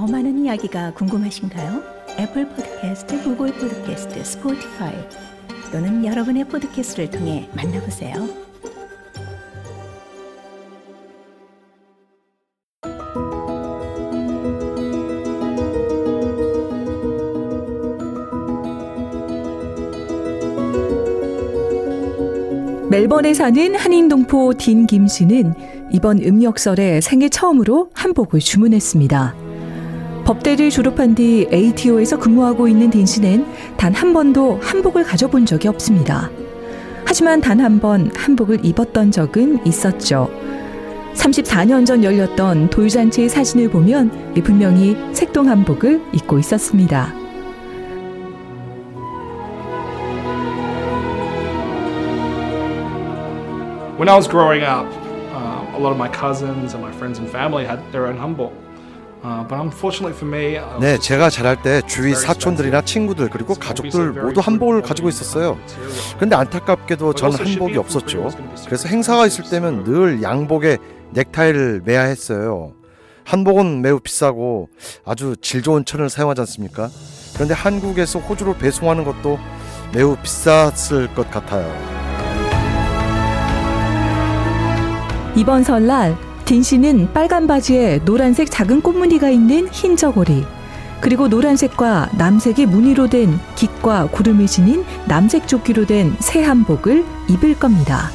더 많은 이야기가 궁금하신가요? 애플 팟캐스트, 구글 팟캐스트, 스포티파이 또는 여러분의 팟캐스트를 통해 만나보세요. 멜번에 사는 한인동포 딘 김 씨는 이번 음력설에 생애 처음으로 한복을 주문했습니다. 법대를 졸업한 뒤 ATO에서 근무하고 있는 딘 씨는 단 한 번도 한복을 가져본 적이 없습니다. 하지만 단 한 번 한복을 입었던 적은 있었죠. 34년 전 열렸던 돌잔치의 사진을 보면 분명히 색동 한복을 입고 있었습니다. When I was growing up, a lot of my cousins and my friends and family had their own hanbok. But unfortunately for me, 네, 제가 자랄 때 주위 사촌들이나 친구들 그리고 가족들 모두 한복을 가지고 있었어요. 그런데 안타깝게도 전 한복이 없었죠. 그래서 행사가 있을 때면 늘 양복에 넥타이를 매야 했어요. 한복은 매우 비싸고 아주 질 좋은 천을 사용하지 않습니까? 그런데 한국에서 호주로 배송하는 것도 매우 비쌌을 것 같아요. 이번 설날 딘 씨는 빨간 바지에 노란색 작은 꽃무늬가 있는 흰 저고리, 그리고 노란색과 남색의 무늬로 된 깃과 구름을 지닌 남색 조끼로 된 새 한복을 입을 겁니다.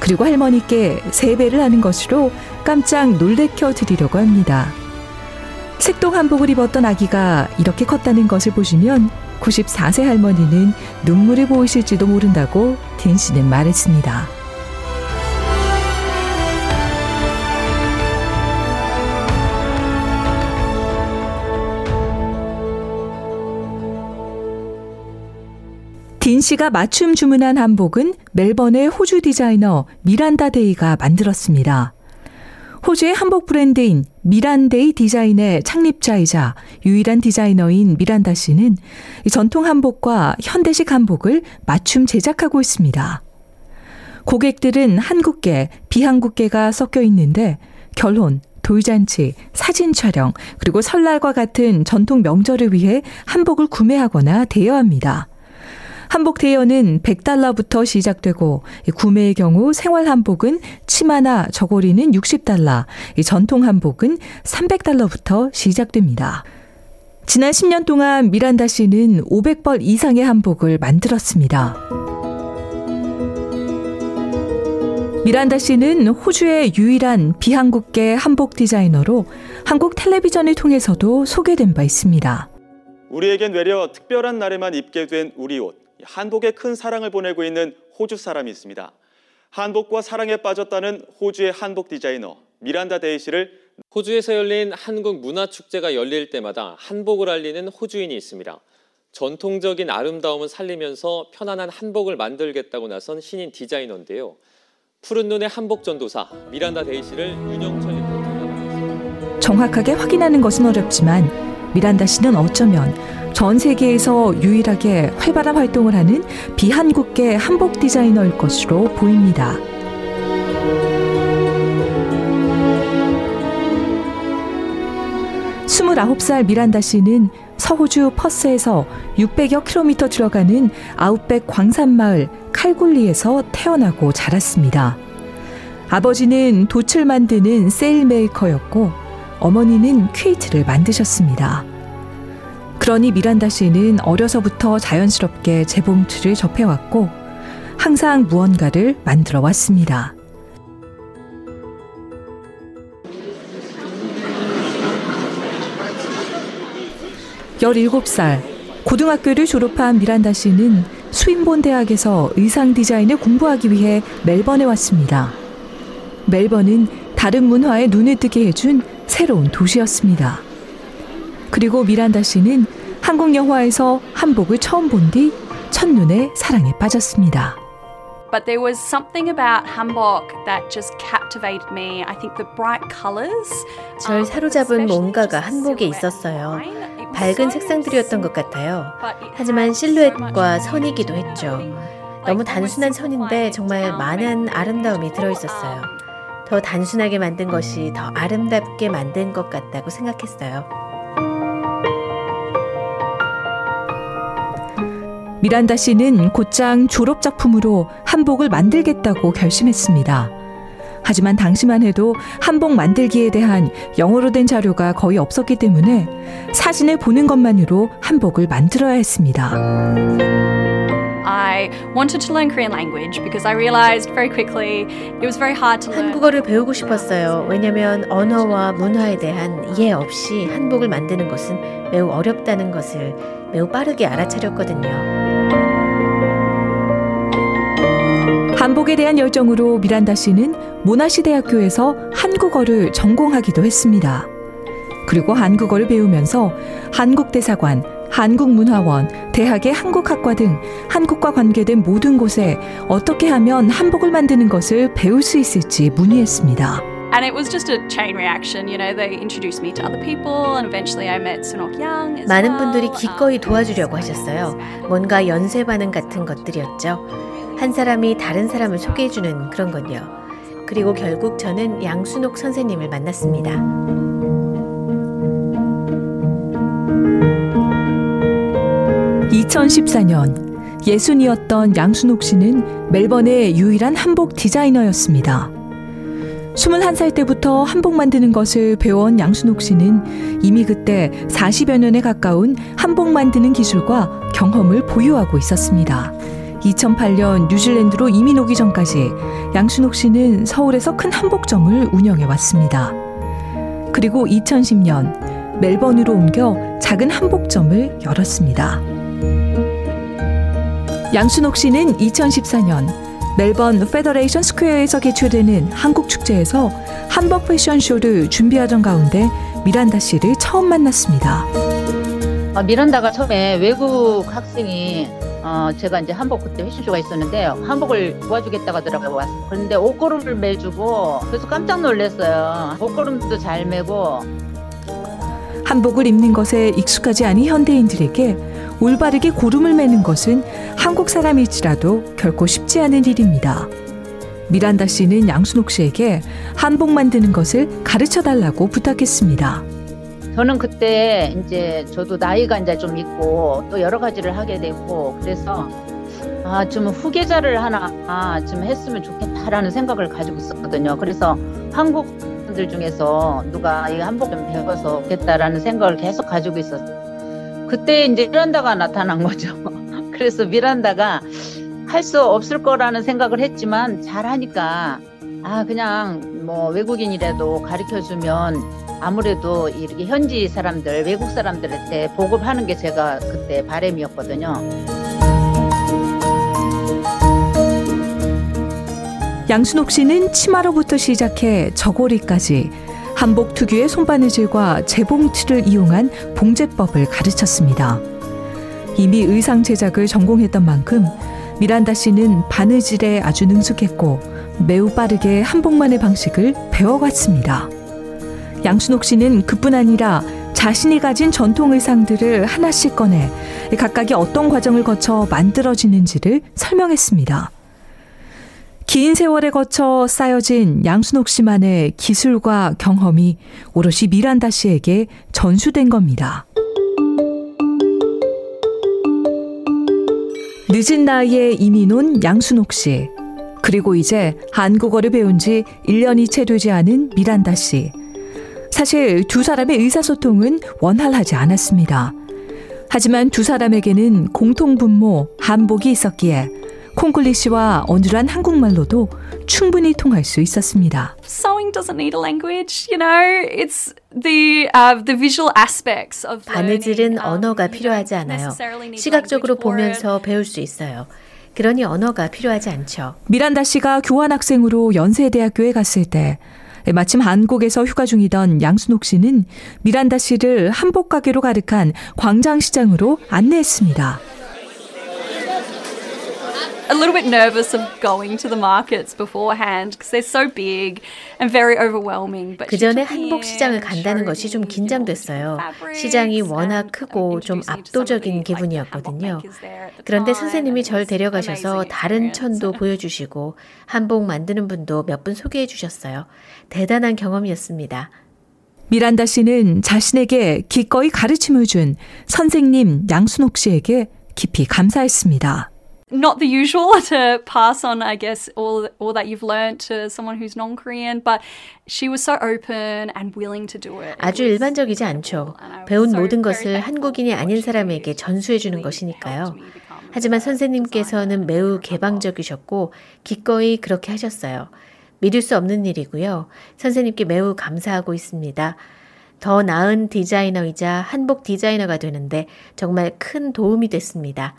그리고 할머니께 세배를 하는 것으로 깜짝 놀래켜 드리려고 합니다. 색동 한복을 입었던 아기가 이렇게 컸다는 것을 보시면 94세 할머니는 눈물이 보이실지도 모른다고 딘 씨는 말했습니다. 딘 씨가 맞춤 주문한 한복은 멜번의 호주 디자이너 미란다 데이가 만들었습니다. 호주의 한복 브랜드인 미란데이 디자인의 창립자이자 유일한 디자이너인 미란다 씨는 전통 한복과 현대식 한복을 맞춤 제작하고 있습니다. 고객들은 한국계, 비한국계가 섞여 있는데 결혼, 돌잔치, 사진 촬영, 그리고 설날과 같은 전통 명절을 위해 한복을 구매하거나 대여합니다. 한복 대여는 $100부터 시작되고 구매의 경우 생활 한복은 치마나 저고리는 $60, 전통 한복은 $300부터 시작됩니다. 지난 10년 동안 미란다 씨는 500벌 이상의 한복을 만들었습니다. 미란다 씨는 호주의 유일한 비한국계 한복 디자이너로 한국 텔레비전을 통해서도 소개된 바 있습니다. 우리에겐 외려 특별한 날에만 입게 된 우리 옷. 한복에 큰 사랑을 보내고 있는 호주 사람이 있습니다. 한복과 사랑에 빠졌다는 호주의 한복 디자이너 미란다 데이 씨를 호주에서 열린 한국 문화축제가 열릴 때마다 한복을 알리는 호주인이 있습니다. 전통적인 아름다움을 살리면서 편안한 한복을 만들겠다고 나선 신인 디자이너인데요. 푸른 눈의 한복 전도사 미란다 데이 씨를 윤영철 리포터가 정확하게 확인하는 것은 어렵지만 미란다 씨는 어쩌면 전 세계에서 유일하게 활발한 활동을 하는 비한국계 한복 디자이너일 것으로 보입니다. 29살 미란다 씨는 서호주 퍼스에서 600여 킬로미터 들어가는 아웃백 광산마을 칼굴리에서 태어나고 자랐습니다. 아버지는 돛을 만드는 세일메이커였고 어머니는 퀘이트를 만드셨습니다. 그러니 미란다 씨는 어려서부터 자연스럽게 재봉틀을 접해왔고 항상 무언가를 만들어 왔습니다. (17살) 고등학교를 졸업한 미란다 씨는 스윈본 대학에서 의상 디자인을 공부하기 위해 멜번에 왔습니다. 멜번은 다른 문화에 눈을 뜨게 해준 새로운 도시였습니다. 그리고 미란다 씨는 한국 영화에서 한복을 처음 본 뒤 첫눈에 사랑에 빠졌습니다. But there was something about hanbok that just captivated me. I think the bright colors. 절 사로잡은 뭔가가 한복에 있었어요. 밝은 색상들이었던 것 같아요. 하지만 실루엣과 선이기도 했죠. 너무 단순한 선인데 정말 많은 아름다움이 들어있었어요. 더 단순하게 만든 것이 더 아름답게 만든 것 같다고 생각했어요. 미란다 씨는 곧장 졸업작품으로 한복을 만들겠다고 결심했습니다. 하지만 당시만 해도 한복 만들기에 대한 영어로 된 자료가 거의 없었기 때문에 사진을 보는 것만으로 한복을 만들어야 했습니다. I wanted to learn Korean language because I realized very quickly it was very hard to learn. 한국어를 배우고 싶었어요. 왜냐하면 언어와 문화에 대한 이해 없이 한복을 만드는 것은 매우 어렵다는 것을 매우 빠르게 알아차렸거든요. 한복에 대한 열정으로 미란다 씨는 모나시 대학교에서 한국어를 전공하기도 했습니다. 그리고 한국어를 배우면서 한국대사관, 한국문화원, 대학의 한국학과 등 한국과 관계된 모든 곳에 어떻게 하면 한복을 만드는 것을 배울 수 있을지 문의했습니다. And it was just a chain reaction, you know. They introduced me to other people, and eventually I met Sunok Yang as well. 많은 분들이 기꺼이 도와주려고 하셨어요. 뭔가 연쇄 반응 같은 것들이었죠. 한 사람이 다른 사람을 소개해주는 그런 건요. 그리고 결국 저는 양순옥 선생님을 만났습니다. (2014년) 60이었던 양순옥 씨는 멜번의 유일한 한복 디자이너였습니다. 21살 때부터 한복 만드는 것을 배워온 양순옥 씨는 이미 그때 40여 년에 가까운 한복 만드는 기술과 경험을 보유하고 있었습니다. 2008년 뉴질랜드로 이민 오기 전까지 양순옥 씨는 서울에서 큰 한복점을 운영해 왔습니다. 그리고 2010년 멜번으로 옮겨 작은 한복점을 열었습니다. 양순옥 씨는 2014년 멜번 페더레이션 스퀘어에서 개최되는 한국 축제에서 한복 패션쇼를 준비하던 가운데 미란다 씨를 처음 만났습니다. 미란다가 처음에 외국 학생이 제가 이제 한복 그때 패션쇼가 있었는데요. 한복을 도와주겠다고 하더라고요. 그런데 옷걸음을 매주고 그래서 깜짝 놀랐어요. 옷걸음도 잘 매고. 한복을 입는 것에 익숙하지 않은 현대인들에게 올바르게 고름을 매는 것은 한국 사람일지라도 결코 쉽지 않은 일입니다. 미란다 씨는 양순옥 씨에게 한복 만드는 것을 가르쳐달라고 부탁했습니다. 저는 그때 이제 저도 나이가 이제 좀 있고 또 여러 가지를 하게 되고 그래서 좀 후계자를 하나 좀 했으면 좋겠다라는 생각을 가지고 있었거든요. 그래서 한국 분들 중에서 누가 이 한복 좀 배워서 좋겠다라는 생각을 계속 가지고 있었어요. 그때 이제 미란다가 나타난 거죠. 그래서 미란다가 할 수 없을 거라는 생각을 했지만 잘하니까 그냥 뭐 외국인이라도 가르쳐주면 아무래도 이렇게 현지 사람들, 외국 사람들한테 보급하는 게 제가 그때 바람이었거든요. 양순옥 씨는 치마로부터 시작해 저고리까지 한복 특유의 손바느질과 재봉틀을 이용한 봉제법을 가르쳤습니다. 이미 의상 제작을 전공했던 만큼 미란다 씨는 바느질에 아주 능숙했고 매우 빠르게 한복만의 방식을 배워갔습니다. 양순옥 씨는 그뿐 아니라 자신이 가진 전통 의상들을 하나씩 꺼내 각각의 어떤 과정을 거쳐 만들어지는지를 설명했습니다. 긴 세월에 거쳐 쌓여진 양순옥 씨만의 기술과 경험이 오롯이 미란다 씨에게 전수된 겁니다. 늦은 나이에 이민 온 양순옥 씨, 그리고 이제 한국어를 배운 지 1년이 채 되지 않은 미란다 씨. 사실 두 사람의 의사소통은 원활하지 않았습니다. 하지만 두 사람에게는 공통분모, 한복이 있었기에 콩글리시와 어눌한 한국말로도 충분히 통할 수 있었습니다. Sewing doesn't need a language, you know. It's the visual aspects of 바느질은 언어가 필요하지 않아요. 시각적으로 보면서 배울 수 있어요. 그러니 언어가 필요하지 않죠. 미란다 씨가 교환학생으로 연세대학교에 갔을 때 마침 한국에서 휴가 중이던 양순옥 씨는 미란다 씨를 한복 가게로 가득한 광장시장으로 안내했습니다. a little bit nervous of going to the markets beforehand because they're so big and very overwhelming. 그 전에 한복 시장을 간다는 것이 좀 긴장됐어요. 시장이 워낙 크고 좀 압도적인 기분이었거든요. 그런데 선생님이 절 데려가셔서 다른 천도 보여주시고 한복 만드는 분도 몇 분 소개해 주셨어요. 대단한 경험이었습니다. 미란다 씨는 자신에게 기꺼이 가르침을 준 선생님 양순옥 씨에게 깊이 감사했습니다. Not the usual to pass on, I guess, all that you've learned to someone who's non-Korean, but she was so open and willing to do it. 아주 일반적이지 않죠. 배운 모든 것을 한국인이 아닌 사람에게 전수해 주는 것이니까요. 하지만 선생님께서는 매우 개방적이셨고 기꺼이 그렇게 하셨어요. 믿을 수 없는 일이고요. 선생님께 매우 감사하고 있습니다. 더 나은 디자이너이자 한복 디자이너가 되는데 정말 큰 도움이 됐습니다.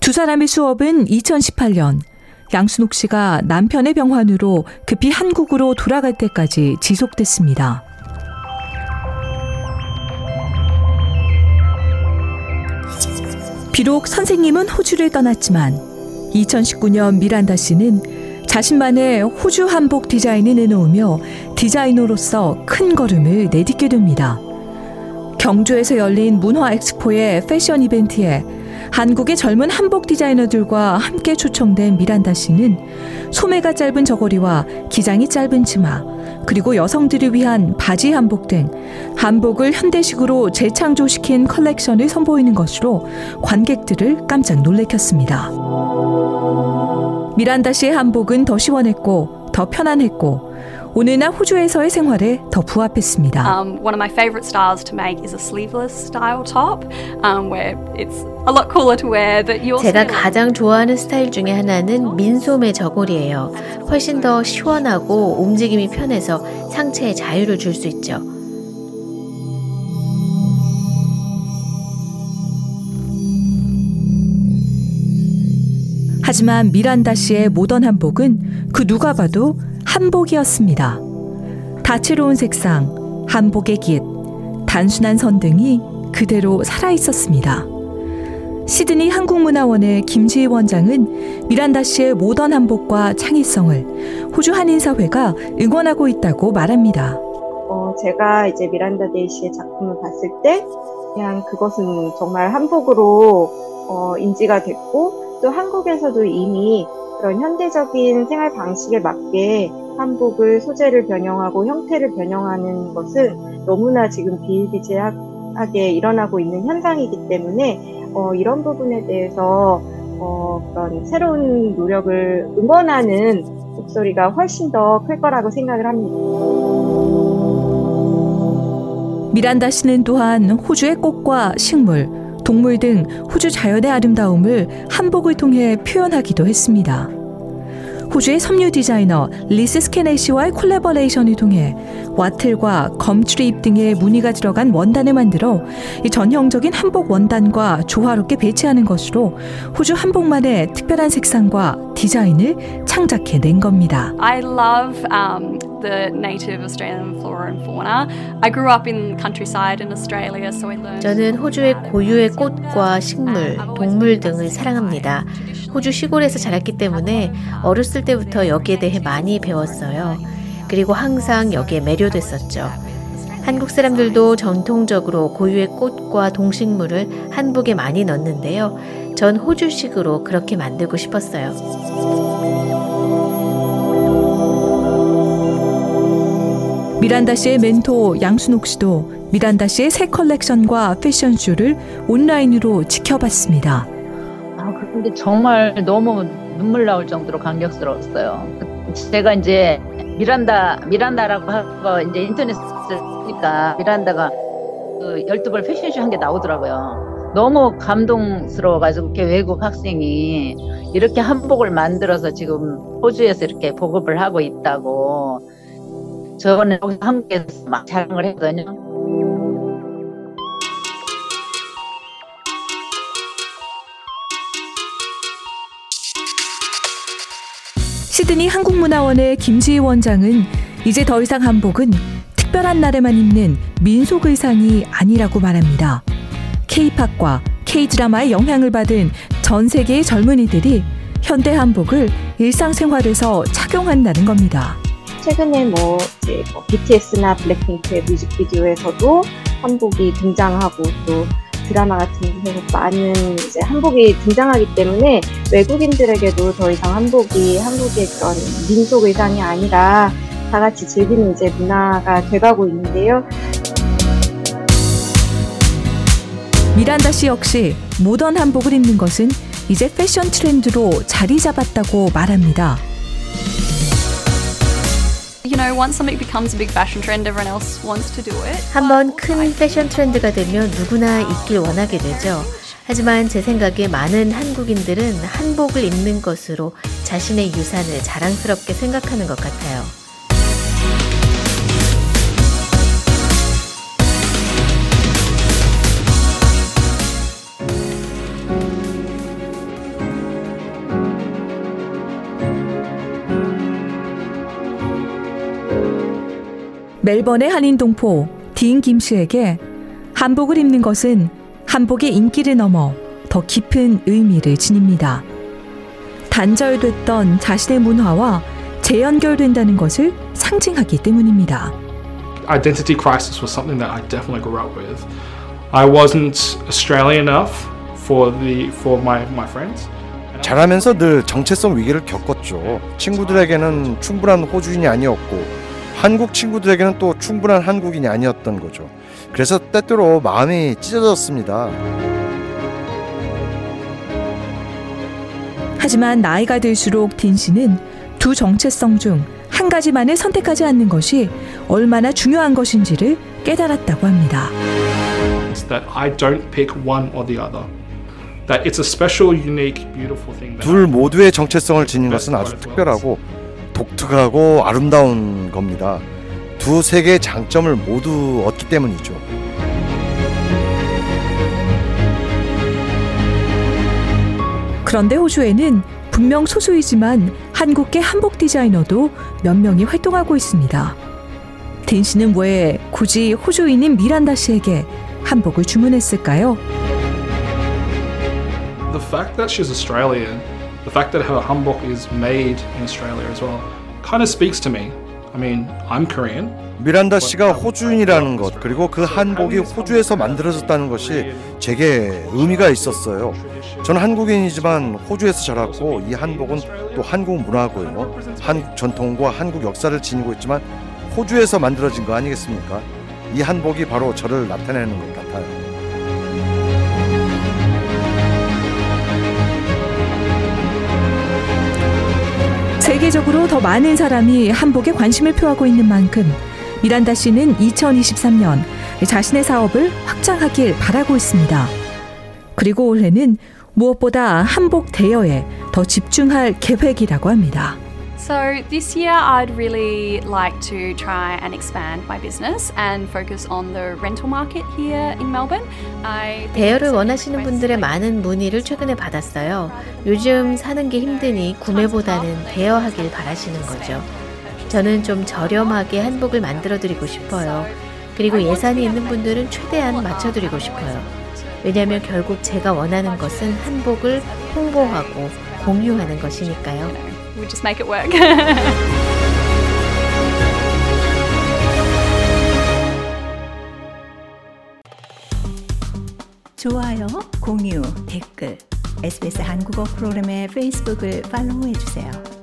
두 사람의 수업은 2018년 양순옥 씨가 남편의 병환으로 급히 한국으로 돌아갈 때까지 지속됐습니다. 비록 선생님은 호주를 떠났지만 2019년 미란다 씨는 자신만의 호주 한복 디자인을 내놓으며 디자이너로서 큰 걸음을 내딛게 됩니다. 경주에서 열린 문화 엑스포의 패션 이벤트에 한국의 젊은 한복 디자이너들과 함께 초청된 미란다 씨는 소매가 짧은 저고리와 기장이 짧은 치마, 그리고 여성들을 위한 바지 한복 등 한복을 현대식으로 재창조시킨 컬렉션을 선보이는 것으로 관객들을 깜짝 놀래켰습니다. 미란다 씨의 한복은 더 시원했고 더 편안했고 오늘날 호주에서의 생활에 더 부합했습니다. One of my favorite styles to make is a sleeveless style top, where it's a lot cooler to wear. But you also 제가 가장 좋아하는 스타일 중에 하나는 민소매 저고리예요. 훨씬 더 시원하고 움직임이 편해서 상체에 자유를 줄 수 있죠. 하지만 미란다 씨의 모던 한복은 그 누가 봐도 한복이었습니다. 다채로운 색상, 한복의 깃, 단순한 선 등이 그대로 살아있었습니다. 시드니 한국문화원의 김지희 원장은 미란다 씨의 모던 한복과 창의성을 호주 한인사회가 응원하고 있다고 말합니다. 제가 이제 미란다 데이 씨의 작품을 봤을 때 그냥 그것은 정말 한복으로 인지가 됐고 또 한국에서도 이미 그런 현대적인 생활 방식에 맞게 한복을 소재를 변형하고 형태를 변형하는 것은 너무나 지금 비일비재하게 일어나고 있는 현상이기 때문에 이런 부분에 대해서 그런 새로운 노력을 응원하는 목소리가 훨씬 더 클 거라고 생각을 합니다. 미란다 씨는 또한 호주의 꽃과 식물, 동물 등 호주 자연의 아름다움을 한복을 통해 표현하기도 했습니다. 호주의 섬유 디자이너 리스 스케네시와의 콜라보레이션을 통해 와틀과 검출입 등의 무늬가 들어간 원단을 만들어 이 전형적인 한복 원단과 조화롭게 배치하는 것으로 호주 한복만의 특별한 색상과 디자인을 창작해낸 겁니다. I love the native Australian flora and fauna. I grew up in countryside in Australia, so I learned. 저는 호주의 고유의 꽃과 식물, 동물 등을 사랑합니다. 호주 시골에서 자랐기 때문에 어렸을 때부터 여기에 대해 많이 배웠어요. 그리고 항상 여기에 매료됐었죠. 한국 사람들도 전통적으로 고유의 꽃과 동식물을 한복에 많이 넣는데요. 전 호주식으로 그렇게 만들고 싶었어요. 미란다 씨의 멘토 양순옥 씨도 미란다 씨의 새 컬렉션과 패션쇼를 온라인으로 지켜봤습니다. 근데 정말 너무 눈물 나올 정도로 감격스러웠어요. 제가 이제 미란다라고 하고 이제 인터넷을 쓰니까 미란다가 그 12벌 패션쇼 한 게 나오더라고요. 너무 감동스러워가지고 외국 학생이 이렇게 한복을 만들어서 지금 호주에서 이렇게 보급을 하고 있다고. 저는 한국에서 막 자랑을 했거든요. 시드니 한국문화원의 김지희 원장은 이제 더 이상 한복은 특별한 날에만 입는 민속 의상이 아니라고 말합니다. K-팝과 K-드라마의 영향을 받은 전 세계의 젊은이들이 현대 한복을 일상생활에서 착용한다는 겁니다. 최근에 뭐 BTS나 블랙핑크의 뮤직비디오에서도 한복이 등장하고 또 드라마 같은 데서 많은 이제 한복이 등장하기 때문에 외국인들에게도 더 이상 한복이 한국의 그런 민족 의상이 아니라 다 같이 즐기는 이제 문화가 돼가고 있는데요. 미란다 씨 역시 모던 한복을 입는 것은 이제 패션 트렌드로 자리 잡았다고 말합니다. 한번 큰 패션 트렌드가 되면 누구나 입길 원하게 되죠. 하지만 제 생각에 많은 한국인들은 한복을 입는 것으로 자신의 유산을 자랑스럽게 생각하는 것 같아요. 멜번의 한인 동포 딘 김 씨에게 한복을 입는 것은 한복의 인기를 넘어 더 깊은 의미를 지닙니다. 단절됐던 자신의 문화와 재연결된다는 것을 상징하기 때문입니다. Identity crisis was something that I definitely grew up with. I wasn't Australian enough for my friends. 자라면서 늘 정체성 위기를 겪었죠. 친구들에게는 충분한 호주인이 아니었고 한국 친구들에게는 또 충분한 한국인이 아니었던 거죠. 그래서 때때로 마음이 찢어졌습니다. 하지만 나이가 들수록 딘 씨는 두 정체성 중 한 가지만을 선택하지 않는 것이 얼마나 중요한 것인지를 깨달았다고 합니다. 둘 모두의 정체성을 지닌 것은 아주 특별하고 독특하고 아름다운 겁니다. 두 세계의 장점을 모두 얻기 때문이죠. 그런데 호주에는 분명 소수이지만 한국계 한복 디자이너도 몇 명이 활동하고 있습니다. 딘 씨는 왜 굳이 호주인인 미란다 씨에게 한복을 주문했을까요? The fact that she's Australian. The fact that her hanbok is made in Australia as well kind of speaks to me. I mean, I'm Korean. 미란다 씨가 호주인이라는 것, 그리고 그 한복이 호주에서 만들어졌다는 것이 제게 의미가 있었어요. 저는 한국인이지만 호주에서 자랐고 이 한복은 또 한국 문화고요. 한국 전통과 한국 역사를 지니고 있지만 호주에서 만들어진 거 아니겠습니까? 이 한복이 바로 저를 나타내는 것 같아요. 세계적으로 더 많은 사람이 한복에 관심을 표하고 있는 만큼 미란다 씨는 2023년 자신의 사업을 확장하길 바라고 있습니다. 그리고 올해는 무엇보다 한복 대여에 더 집중할 계획이라고 합니다. So this year I'd really like to try and expand my business and focus on the rental market here in Melbourne. 대여를 원하시는 분들의 많은 문의를 최근에 받았어요. 요즘 사는 게 힘드니 구매보다는 대여하길 바라시는 거죠. 저는 좀 저렴하게 한복을 만들어드리고 싶어요. 그리고 예산이 있는 분들은 최대한 맞춰드리고 싶어요. 왜냐하면 결국 제가 원하는 것은 한복을 홍보하고 공유하는 것이니까요. We just make it work. 좋아요, 공유, 댓글, SBS 한국어 프로그램의 페이스북을 팔로우해 주세요.